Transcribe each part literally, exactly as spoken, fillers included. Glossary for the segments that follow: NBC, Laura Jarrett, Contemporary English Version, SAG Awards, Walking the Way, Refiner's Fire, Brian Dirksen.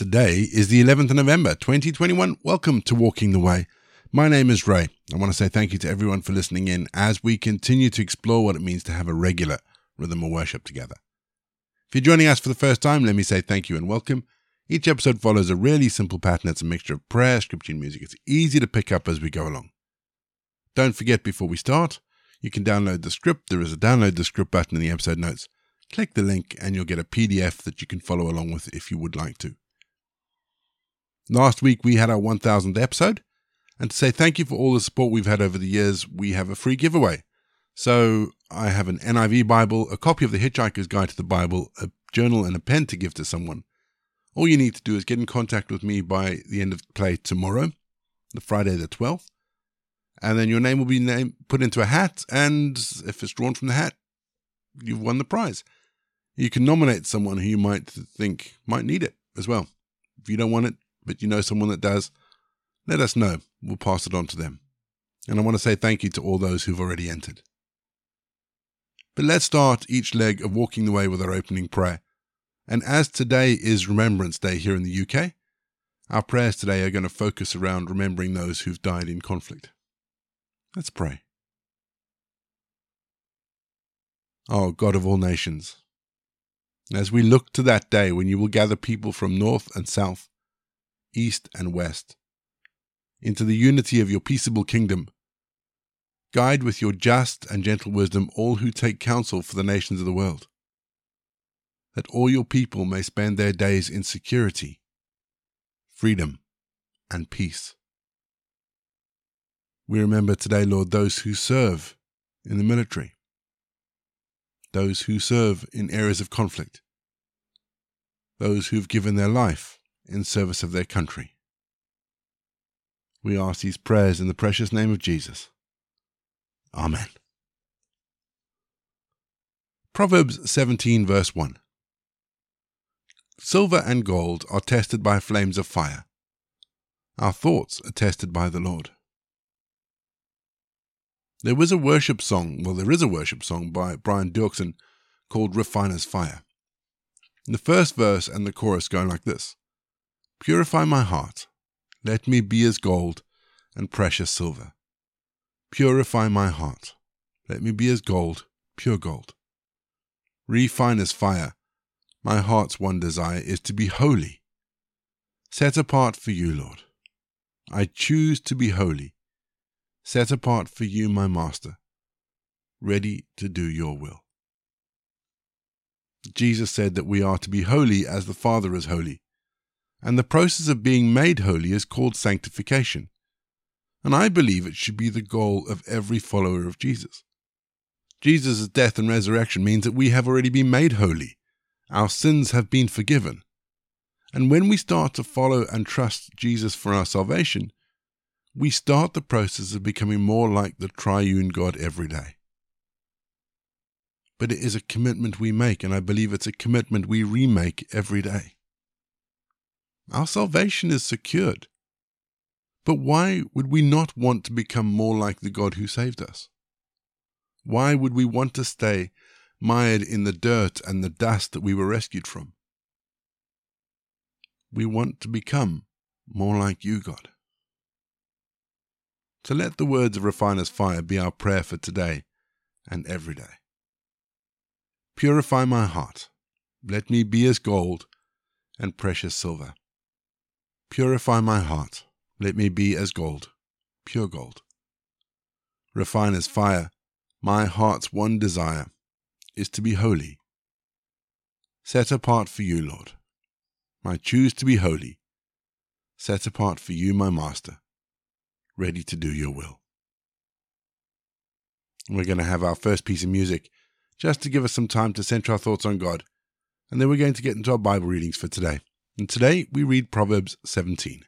Today is the eleventh of November, twenty twenty-one. Welcome to Walking the Way. My name is Ray. I want to say thank you to everyone for listening in as we continue to explore what it means to have a regular rhythm of worship together. If you're joining us for the first time, let me say thank you and welcome. Each episode follows a really simple pattern. It's a mixture of prayer, scripture, and music. It's easy to pick up as we go along. Don't forget, before we start, you can download the script. There is a download the script button in the episode notes. Click the link and you'll get a P D F that you can follow along with if you would like to. Last week we had our one thousandth episode, and to say thank you for all the support we've had over the years, we have a free giveaway. So I have an N I V Bible, a copy of the Hitchhiker's Guide to the Bible, a journal and a pen to give to someone. All you need to do is get in contact with me by the end of play tomorrow, the Friday the twelfth, and then your name will be named, put into a hat, and if it's drawn from the hat, you've won the prize. You can nominate someone who you might think might need it as well. If you don't want it, but you know someone that does, let us know. We'll pass it on to them. And I want to say thank you to all those who've already entered. But let's start each leg of Walking the Way with our opening prayer. And as today is Remembrance Day here in the U K, our prayers today are going to focus around remembering those who've died in conflict. Let's pray. Oh, God of all nations, as we look to that day when you will gather people from north and south, east and west, into the unity of your peaceable kingdom, guide with your just and gentle wisdom all who take counsel for the nations of the world, that all your people may spend their days in security, freedom, and peace. We remember today, Lord, those who serve in the military, those who serve in areas of conflict, those who've given their life in service of their country. We ask these prayers in the precious name of Jesus. Amen. Proverbs seventeen verse one. Silver and gold are tested by flames of fire. Our thoughts are tested by the Lord. There was a worship song, well there is a worship song by Brian Dirksen called Refiner's Fire. The first verse and the chorus go like this. Purify my heart, let me be as gold and precious silver. Purify my heart, let me be as gold, pure gold. Refine as fire, my heart's one desire is to be holy. Set apart for you, Lord. I choose to be holy. Set apart for you, my master, ready to do your will. Jesus said that we are to be holy as the Father is holy, and the process of being made holy is called sanctification, and I believe it should be the goal of every follower of Jesus. Jesus' death and resurrection means that we have already been made holy, our sins have been forgiven, and when we start to follow and trust Jesus for our salvation, we start the process of becoming more like the triune God every day. But it is a commitment we make, and I believe it's a commitment we remake every day. Our salvation is secured. But why would we not want to become more like the God who saved us? Why would we want to stay mired in the dirt and the dust that we were rescued from? We want to become more like you, God. So let the words of Refiner's Fire be our prayer for today and every day. Purify my heart. Let me be as gold and precious silver. Purify my heart. Let me be as gold, pure gold. Refine as fire. My heart's one desire is to be holy. Set apart for you, Lord. I choose to be holy. Set apart for you, my master, ready to do your will. We're going to have our first piece of music just to give us some time to center our thoughts on God, and then we're going to get into our Bible readings for today. And today we read Proverbs seventeen.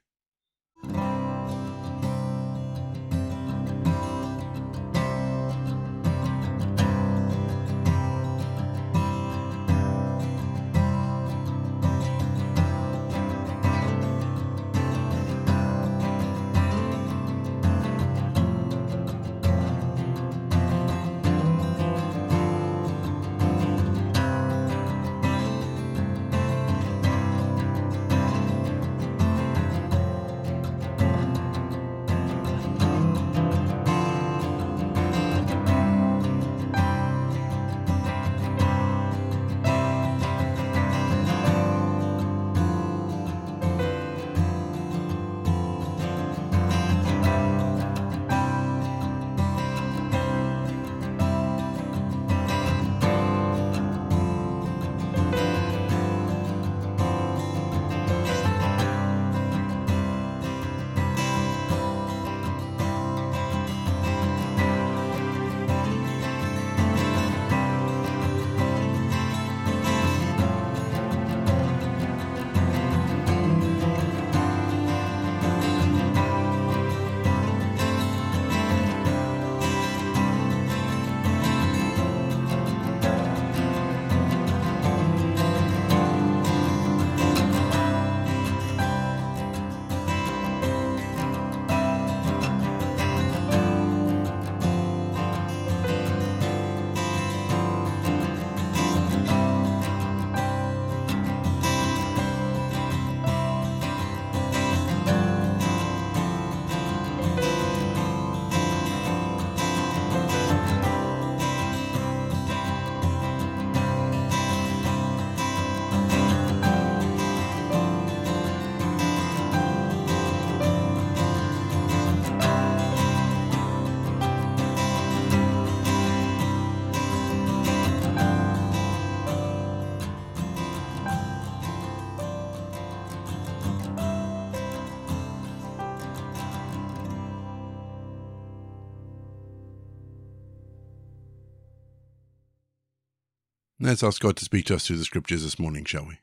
Let's ask God to speak to us through the scriptures this morning, shall we?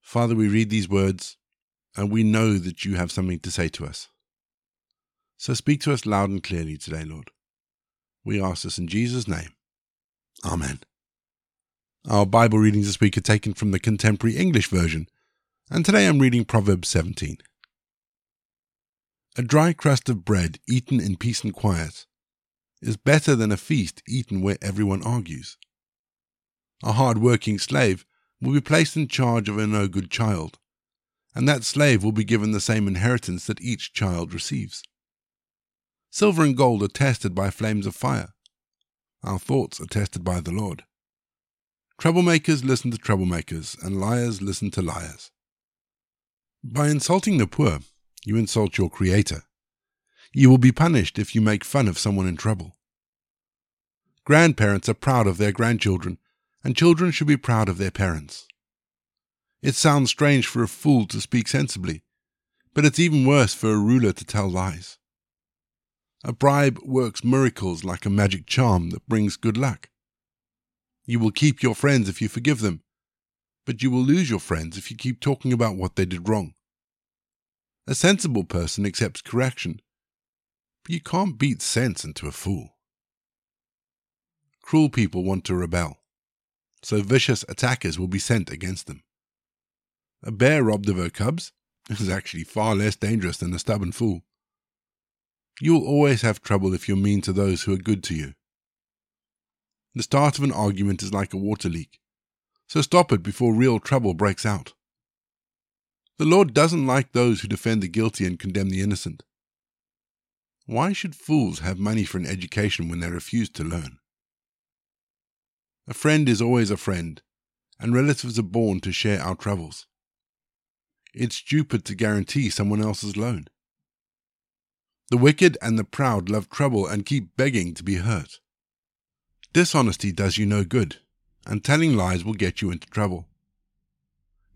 Father, we read these words, and we know that you have something to say to us. So speak to us loud and clearly today, Lord. We ask this in Jesus' name. Amen. Our Bible readings this week are taken from the Contemporary English Version, and today I'm reading Proverbs seventeen. A dry crust of bread eaten in peace and quiet is better than a feast eaten where everyone argues. A hard-working slave will be placed in charge of a no-good child, and that slave will be given the same inheritance that each child receives. Silver and gold are tested by flames of fire. Our thoughts are tested by the Lord. Troublemakers listen to troublemakers, and liars listen to liars. By insulting the poor, you insult your Creator. You will be punished if you make fun of someone in trouble. Grandparents are proud of their grandchildren, and children should be proud of their parents. It sounds strange for a fool to speak sensibly, but it's even worse for a ruler to tell lies. A bribe works miracles like a magic charm that brings good luck. You will keep your friends if you forgive them, but you will lose your friends if you keep talking about what they did wrong. A sensible person accepts correction, but you can't beat sense into a fool. Cruel people want to rebel, so vicious attackers will be sent against them. A bear robbed of her cubs is actually far less dangerous than a stubborn fool. You will always have trouble if you're mean to those who are good to you. The start of an argument is like a water leak, so stop it before real trouble breaks out. The Lord doesn't like those who defend the guilty and condemn the innocent. Why should fools have money for an education when they refuse to learn? A friend is always a friend, and relatives are born to share our troubles. It's stupid to guarantee someone else's loan. The wicked and the proud love trouble and keep begging to be hurt. Dishonesty does you no good, and telling lies will get you into trouble.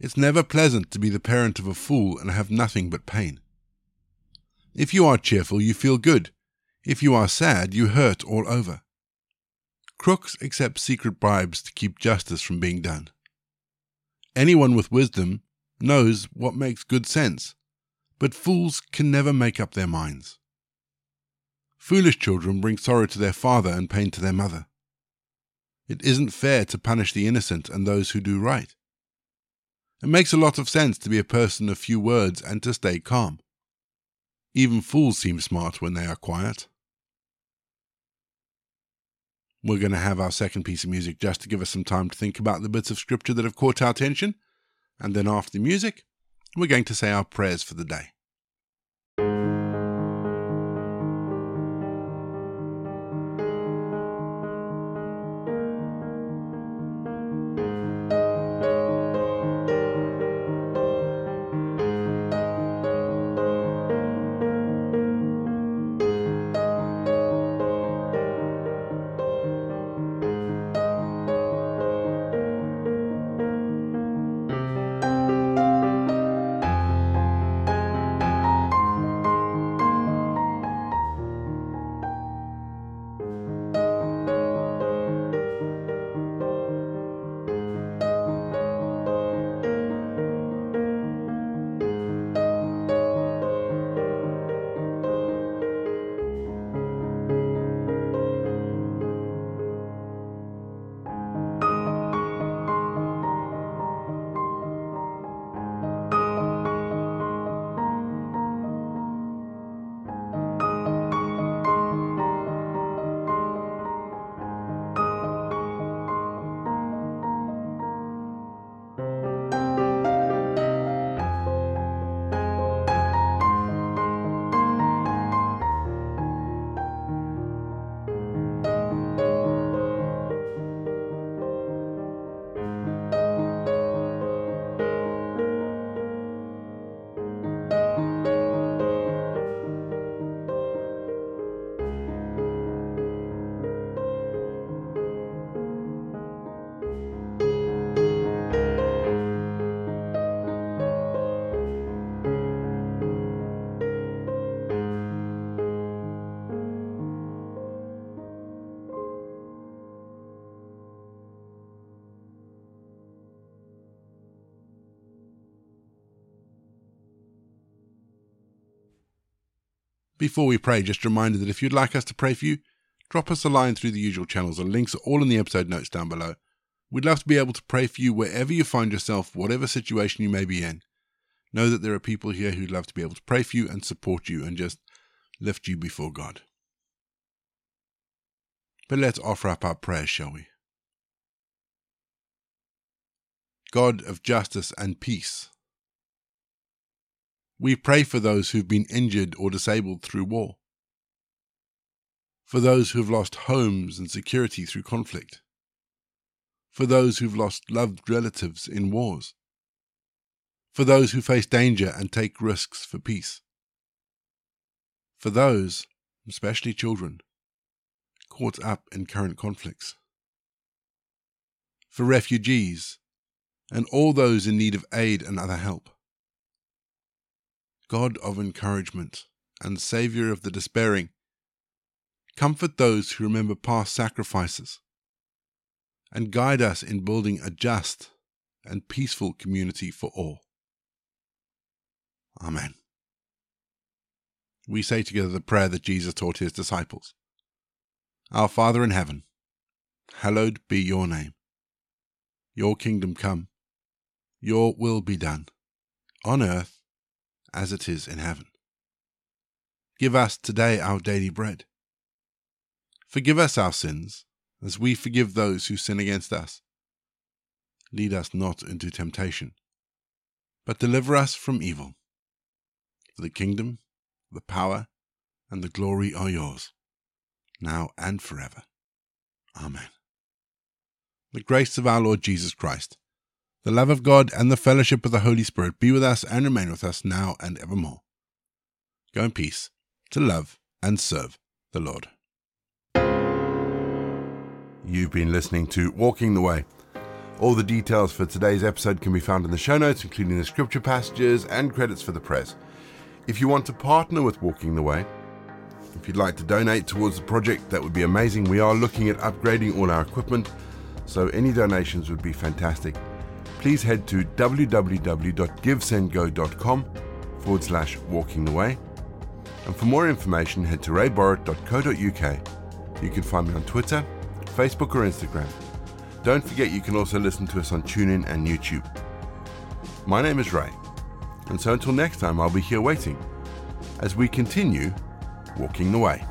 It's never pleasant to be the parent of a fool and have nothing but pain. If you are cheerful, you feel good. If you are sad, you hurt all over. Crooks accept secret bribes to keep justice from being done. Anyone with wisdom knows what makes good sense, but fools can never make up their minds. Foolish children bring sorrow to their father and pain to their mother. It isn't fair to punish the innocent and those who do right. It makes a lot of sense to be a person of few words and to stay calm. Even fools seem smart when they are quiet. We're going to have our second piece of music just to give us some time to think about the bits of scripture that have caught our attention, and then after the music, we're going to say our prayers for the day. Before we pray, just a reminder that if you'd like us to pray for you, drop us a line through the usual channels, and links are all in the episode notes down below. We'd love to be able to pray for you wherever you find yourself, whatever situation you may be in. Know that there are people here who'd love to be able to pray for you and support you and just lift you before God. But let's offer up our prayers, shall we? God of justice and peace, we pray for those who've been injured or disabled through war, for those who've lost homes and security through conflict, for those who've lost loved relatives in wars, for those who face danger and take risks for peace, for those, especially children, caught up in current conflicts, for refugees and all those in need of aid and other help. God of encouragement and Saviour of the despairing, comfort those who remember past sacrifices and guide us in building a just and peaceful community for all. Amen. We say together the prayer that Jesus taught his disciples. Our Father in heaven, hallowed be your name. Your kingdom come, your will be done, on earth as it is in heaven. Give us today our daily bread. Forgive us our sins, as we forgive those who sin against us. Lead us not into temptation, but deliver us from evil. For the kingdom, the power, and the glory are yours, now and forever. Amen. The grace of our Lord Jesus Christ, the love of God, and the fellowship of the Holy Spirit be with us and remain with us now and evermore. Go in peace to love and serve the Lord. You've been listening to Walking the Way. All the details for today's episode can be found in the show notes, including the scripture passages and credits for the press. If you want to partner with Walking the Way, if you'd like to donate towards the project, that would be amazing. We are looking at upgrading all our equipment, so any donations would be fantastic. Please head to www.givesendgo.com forward slash walking the way. And for more information, head to ray borrett dot co dot uk. You can find me on Twitter, Facebook, or Instagram. Don't forget, you can also listen to us on TuneIn and YouTube. My name is Ray, and so until next time, I'll be here waiting as we continue walking the way.